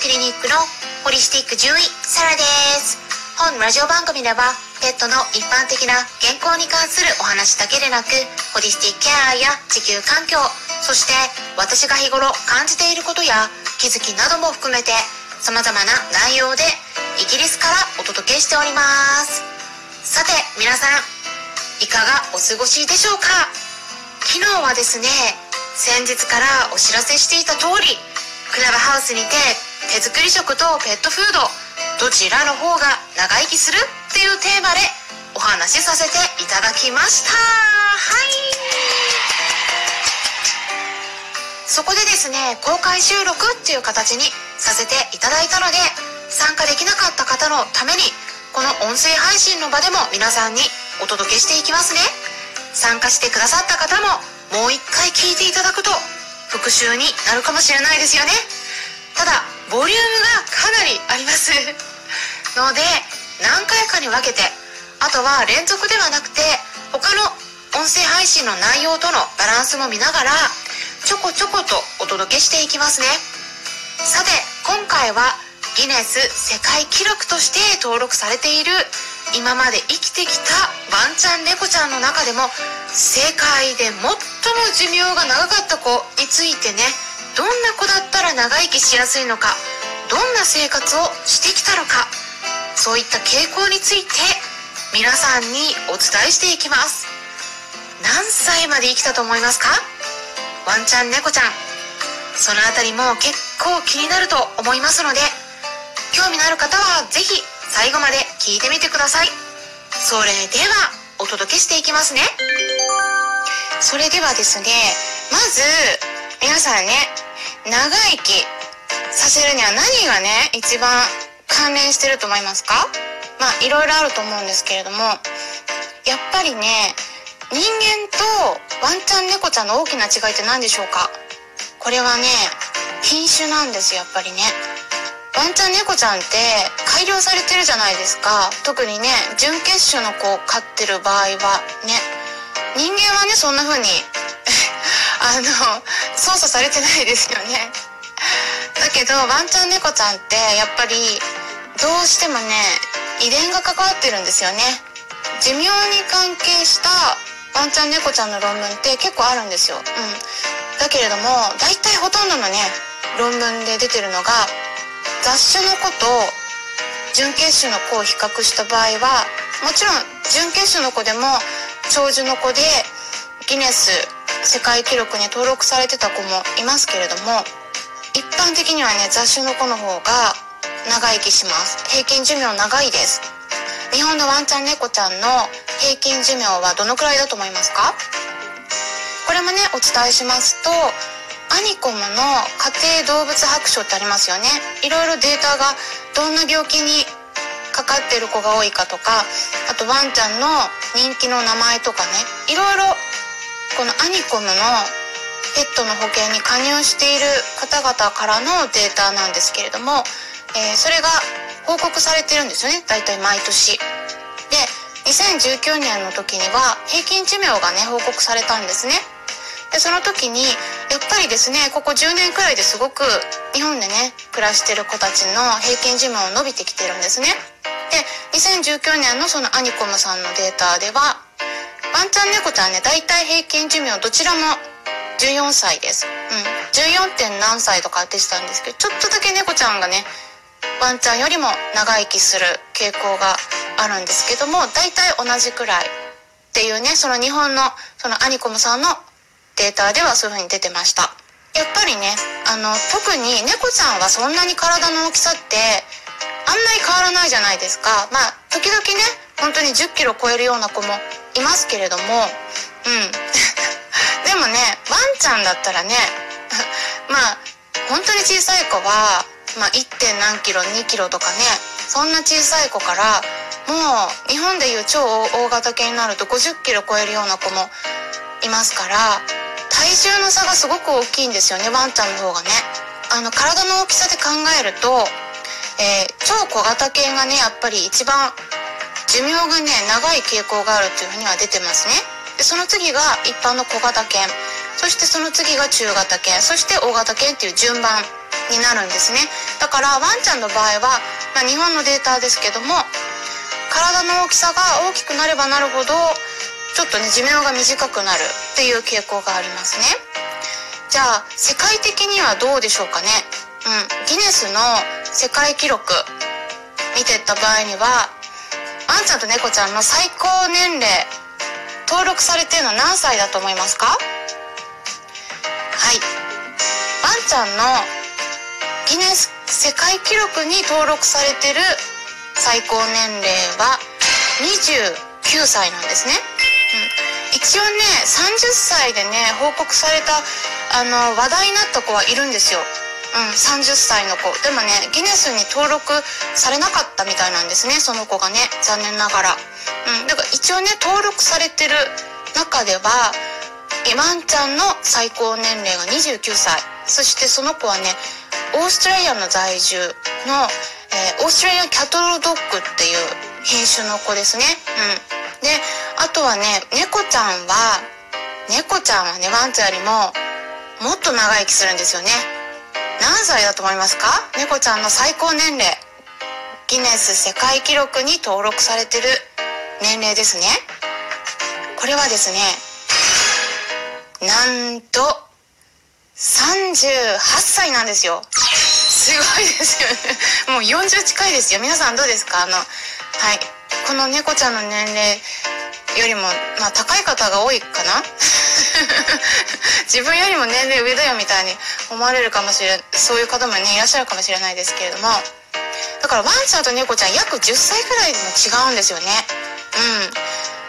クリニックのホリスティック獣医サラです。本ラジオ番組ではペットの一般的な健康に関するお話だけでなく、ホリスティックケアや地球環境、そして私が日頃感じていることや気づきなども含めて様々な内容でイギリスからお届けしております。さて皆さん、いかがお過ごしでしょうか。昨日はですね、先日からお知らせしていた通り、クラブハウスにて手作り食とペットフード、どちらの方が長生きするっていうテーマでお話しさせていただきました。そこでですね、公開収録っていう形にさせていただいたので、参加できなかった方のためにこの音声配信の場でも皆さんにお届けしていきますね。参加してくださった方ももう一回聞いていただくと復習になるかもしれないですよね。ただボリュームがかなりありますので、何回かに分けて、あとは連続ではなくて他の音声配信の内容とのバランスも見ながらちょこちょことお届けしていきますね。さて今回はギネス世界記録として登録されている、今まで生きてきたワンちゃん猫ちゃんの中でも世界で最も寿命が長かった子についてね、どんな子だったら長生きしやすいのか、どんな生活をしてきたのか、そういった傾向について皆さんにお伝えしていきます。何歳まで生きたと思いますか、ワンちゃん猫ちゃん。そのあたりも結構気になると思いますので、興味のある方はぜひ最後まで聞いてみてください。それではお届けしていきますね。それではですね、まず皆さんね、長生きさせるには何がね一番関連してると思いますか。まあいろいろあると思うんですけれども、やっぱりね、人間とワンちゃん猫ちゃんの大きな違いって何でしょうか。これはね、品種なんですよ。やっぱりね、ワンちゃん猫ちゃんって改良されてるじゃないですか。特にね、準決種の子を飼ってる場合はね、人間はねそんな風に操作されてないですよね。だけどワンちゃん猫ちゃんってやっぱりどうしてもね、遺伝が関わってるんですよね。寿命に関係したワンちゃん猫ちゃんの論文って結構あるんですよ、だけれども大体ほとんどのね論文で出てるのが、雑種の子と準決種の子を比較した場合は、もちろん準決種の子でも長寿の子でギネス世界記録に登録されてた子もいますけれども、一般的にはね雑種の子の方が長生きします。平均寿命長いです。日本のワンちゃん猫ちゃんの平均寿命はどのくらいだと思いますか。これもねお伝えしますと、アニコムの家庭動物白書ってありますよね。いろいろデータがどんな病気にかかっている子が多いかとか、あとワンちゃんの人気の名前とかね、いろいろこのアニコムのペットの保険に加入している方々からのデータなんですけれども、それが報告されてるんですよね、だいたい毎年で。2019年の時には平均寿命がね報告されたんですね。でその時にやっぱりですね、ここ10年くらいですごく日本でね暮らしてる子たちの平均寿命を伸びてきてるんですね。で2019年のそのアニコムさんのデータでは、ワンちゃん猫ちゃんねだいたい平均寿命どちらも14歳です、14点何歳とかってしたんですけど、ちょっとだけ猫ちゃんがねワンちゃんよりも長生きする傾向があるんですけども、だいたい同じくらいっていうね、その日本のそのアニコムさんのデータではそういう風に出てました。やっぱりね、特に猫ちゃんはそんなに体の大きさってあんまり変わらないじゃないですか。まあ時々ね本当に10キロ超えるような子もいますけれども、でもねワンちゃんだったらねまあ本当に小さい子は、1. 何キロ2キロとかね、そんな小さい子からもう日本でいう超大型犬になると50キロ超えるような子もいますから、体重の差がすごく大きいんですよね、ワンちゃんの方がね。体の大きさで考えると、超小型犬がねやっぱり一番寿命がね長い傾向があるというふうには出てますね。でその次が一般の小型犬、そしてその次が中型犬、そして大型犬っていう順番になるんですね。だからワンちゃんの場合は、日本のデータですけども、体の大きさが大きくなればなるほどちょっとね寿命が短くなるっていう傾向がありますね。じゃあ世界的にはどうでしょうかね。ギネスの世界記録見てった場合には、ワンちゃんと猫ちゃんの最高年齢登録されているのは何歳だと思いますか？はい、ワンちゃんのギネス世界記録に登録されている最高年齢は29歳なんですね。一応ね30歳でね報告された話題になった子はいるんですよ。30歳の子でもねギネスに登録されなかったみたいなんですね、その子がね、残念ながら。だから一応ね登録されてる中ではワンちゃんの最高年齢が29歳、そしてその子はねオーストラリアの在住の、オーストラリアキャトルドッグっていう品種の子ですね。であとはね猫ちゃんはねワンちゃんよりももっと長生きするんですよね。何歳だと思いますか？猫ちゃんの最高年齢、ギネス世界記録に登録されてる年齢ですね。これはですね、なんと38歳なんですよ。すごいですよね。もう40近いですよ。皆さんどうですか？この猫ちゃんの年齢よりも、高い方が多いかな。自分よりも年齢上だよみたいに思われるかもしれない、そういう方もねいらっしゃるかもしれないですけれども、だからワンちゃんと猫ちゃん約10歳ぐらいも違うんですよね。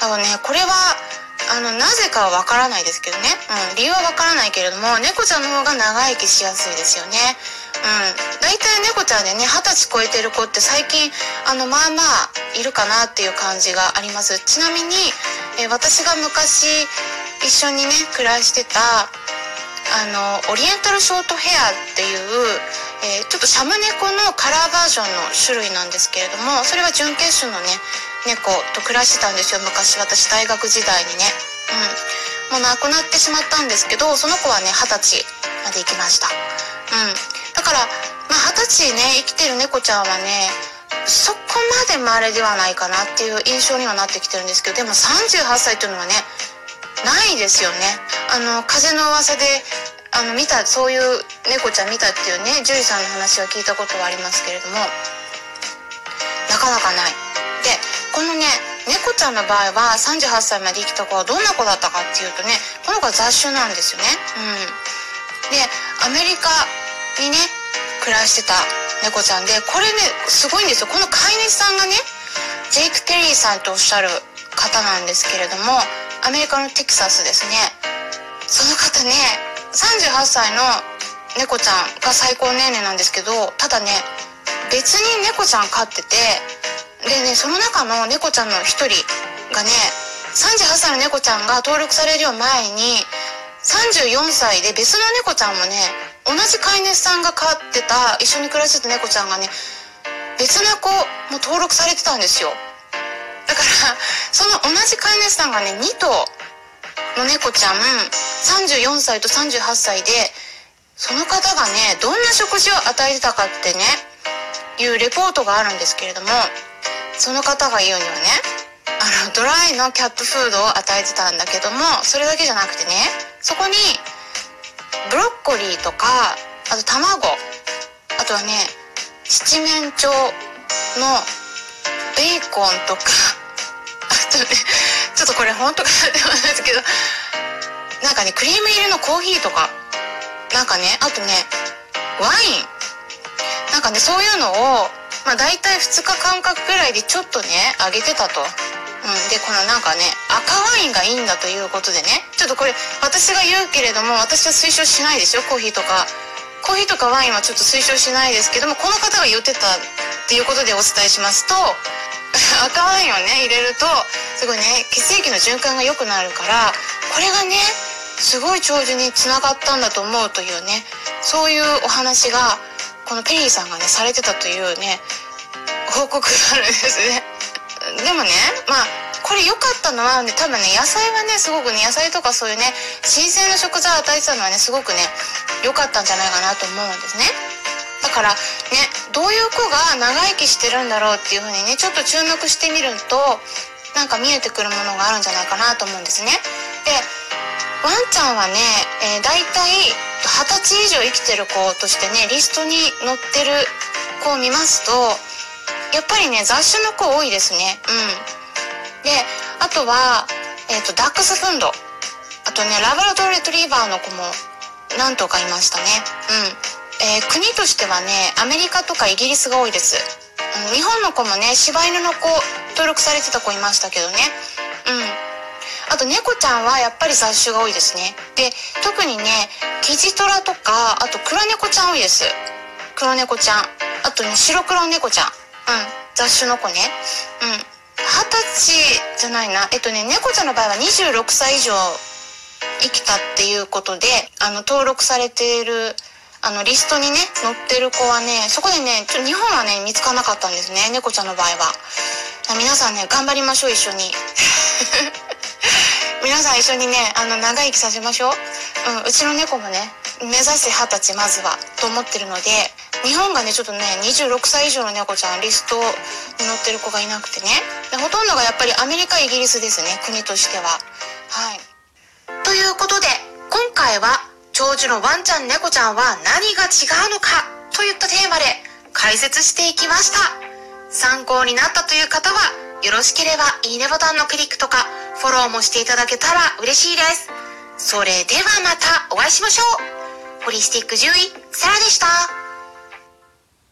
だからねこれはなぜかはわからないですけどね、理由はわからないけれども、猫ちゃんの方が長生きしやすいですよね。だいたい猫ちゃんでね20歳超えてる子って最近いるかなっていう感じがあります。ちなみに、私が昔一緒にね暮らしてたオリエンタルショートヘアっていう、ちょっとシャム猫のカラーバージョンの種類なんですけれども、それは準決種のね猫と暮らしてたんですよ、昔私大学時代にね。もう亡くなってしまったんですけど、その子はね20歳まで行きました。だから20歳ね生きてる猫ちゃんはねそこまで稀ではないかなっていう印象にはなってきてるんですけど、でも38歳というのはねないですよね。風の噂で見た、そういう猫ちゃん見たっていうね獣医さんの話は聞いたことはありますけれども、なかなかない。でこのね猫ちゃんの場合は38歳まで生きた子はどんな子だったかっていうとね、この子は雑種なんですよね。でアメリカにね暮らしてた猫ちゃんで、これねすごいんですよ。この飼い主さんがねジェイク・テリーさんとおっしゃる方なんですけれども、アメリカのテキサスですね。その方ね38歳の猫ちゃんが最高年齢なんですけど、ただね別に猫ちゃん飼ってて、でねその中の猫ちゃんの一人がね38歳の猫ちゃんが登録されるよ前に34歳で別の猫ちゃんもね同じ飼い主さんが飼ってた、一緒に暮らしてた猫ちゃんがね別な子も登録されてたんですよ。だからその同じ飼い主さんがね2頭の猫ちゃん34歳と38歳で、その方がねどんな食事を与えてたかってねいうレポートがあるんですけれども、その方が言うにはねドライのキャットフードを与えてたんだけども、それだけじゃなくてねそこにブロッコリーとか、あと卵、あとはね七面鳥のベーコンとか、あとねちょっとこれ本当かなって思うんですけど、なんかねクリーム入りのコーヒーとか、なんかねあとねワイン、なんかねそういうのを大体2日間隔ぐらいでちょっとねあげてたと。でこのなんかね赤ワインがいいんだということでね、ちょっとこれ私が言うけれども私は推奨しないでしょ、コーヒーとかワインはちょっと推奨しないですけども、この方が言ってたっていうことでお伝えしますと、赤ワインをね入れるとすごいね血液の循環が良くなるから、これがねすごい長寿につながったんだと思うというね、そういうお話がこのペリーさんがねされてたというね報告があるんですね。でもねこれ良かったのはね、多分ね野菜はねすごくね野菜とかそういうね新鮮な食材を与えてたのはねすごくね良かったんじゃないかなと思うんですね。からね、どういう子が長生きしてるんだろうっていうふうにね、ちょっと注目してみるとなんか見えてくるものがあるんじゃないかなと思うんですね。でワンちゃんはね、だいたい20歳以上生きてる子としてねリストに載ってる子を見ますとやっぱりね雑種の子多いですね。うん。であとは、ダックスフンド、あとねラブラドーレトリーバーの子も何頭かいましたね。うん。国としてはねアメリカとかイギリスが多いです、うん、日本の子もね柴犬の子登録されてた子いましたけどね。うん。あと猫ちゃんはやっぱり雑種が多いですね。で特にねキジトラとかあと黒猫ちゃん多いです。黒猫ちゃん、あとね白黒猫ちゃん、うん、雑種の子ね。うん、20歳じゃないな、猫ちゃんの場合は26歳以上生きたっていうことで登録されているリストにね載ってる子はね、そこでね日本はね見つからなかったんですね、猫ちゃんの場合は。皆さんね頑張りましょう、一緒に皆さん一緒にね長生きさせましょう、うん、うちの猫もね目指して20歳まずはと思ってるので、日本がねちょっとね26歳以上の猫ちゃんリストに載ってる子がいなくてね、でほとんどがやっぱりアメリカイギリスですね、国としては。はい。ということで今回は長寿のワンちゃん猫ちゃんは何が違うのかといったテーマで解説していきました。参考になったという方はよろしければいいねボタンのクリックとかフォローもしていただけたら嬉しいです。それではまたお会いしましょう。ホリスティック獣医サラでした。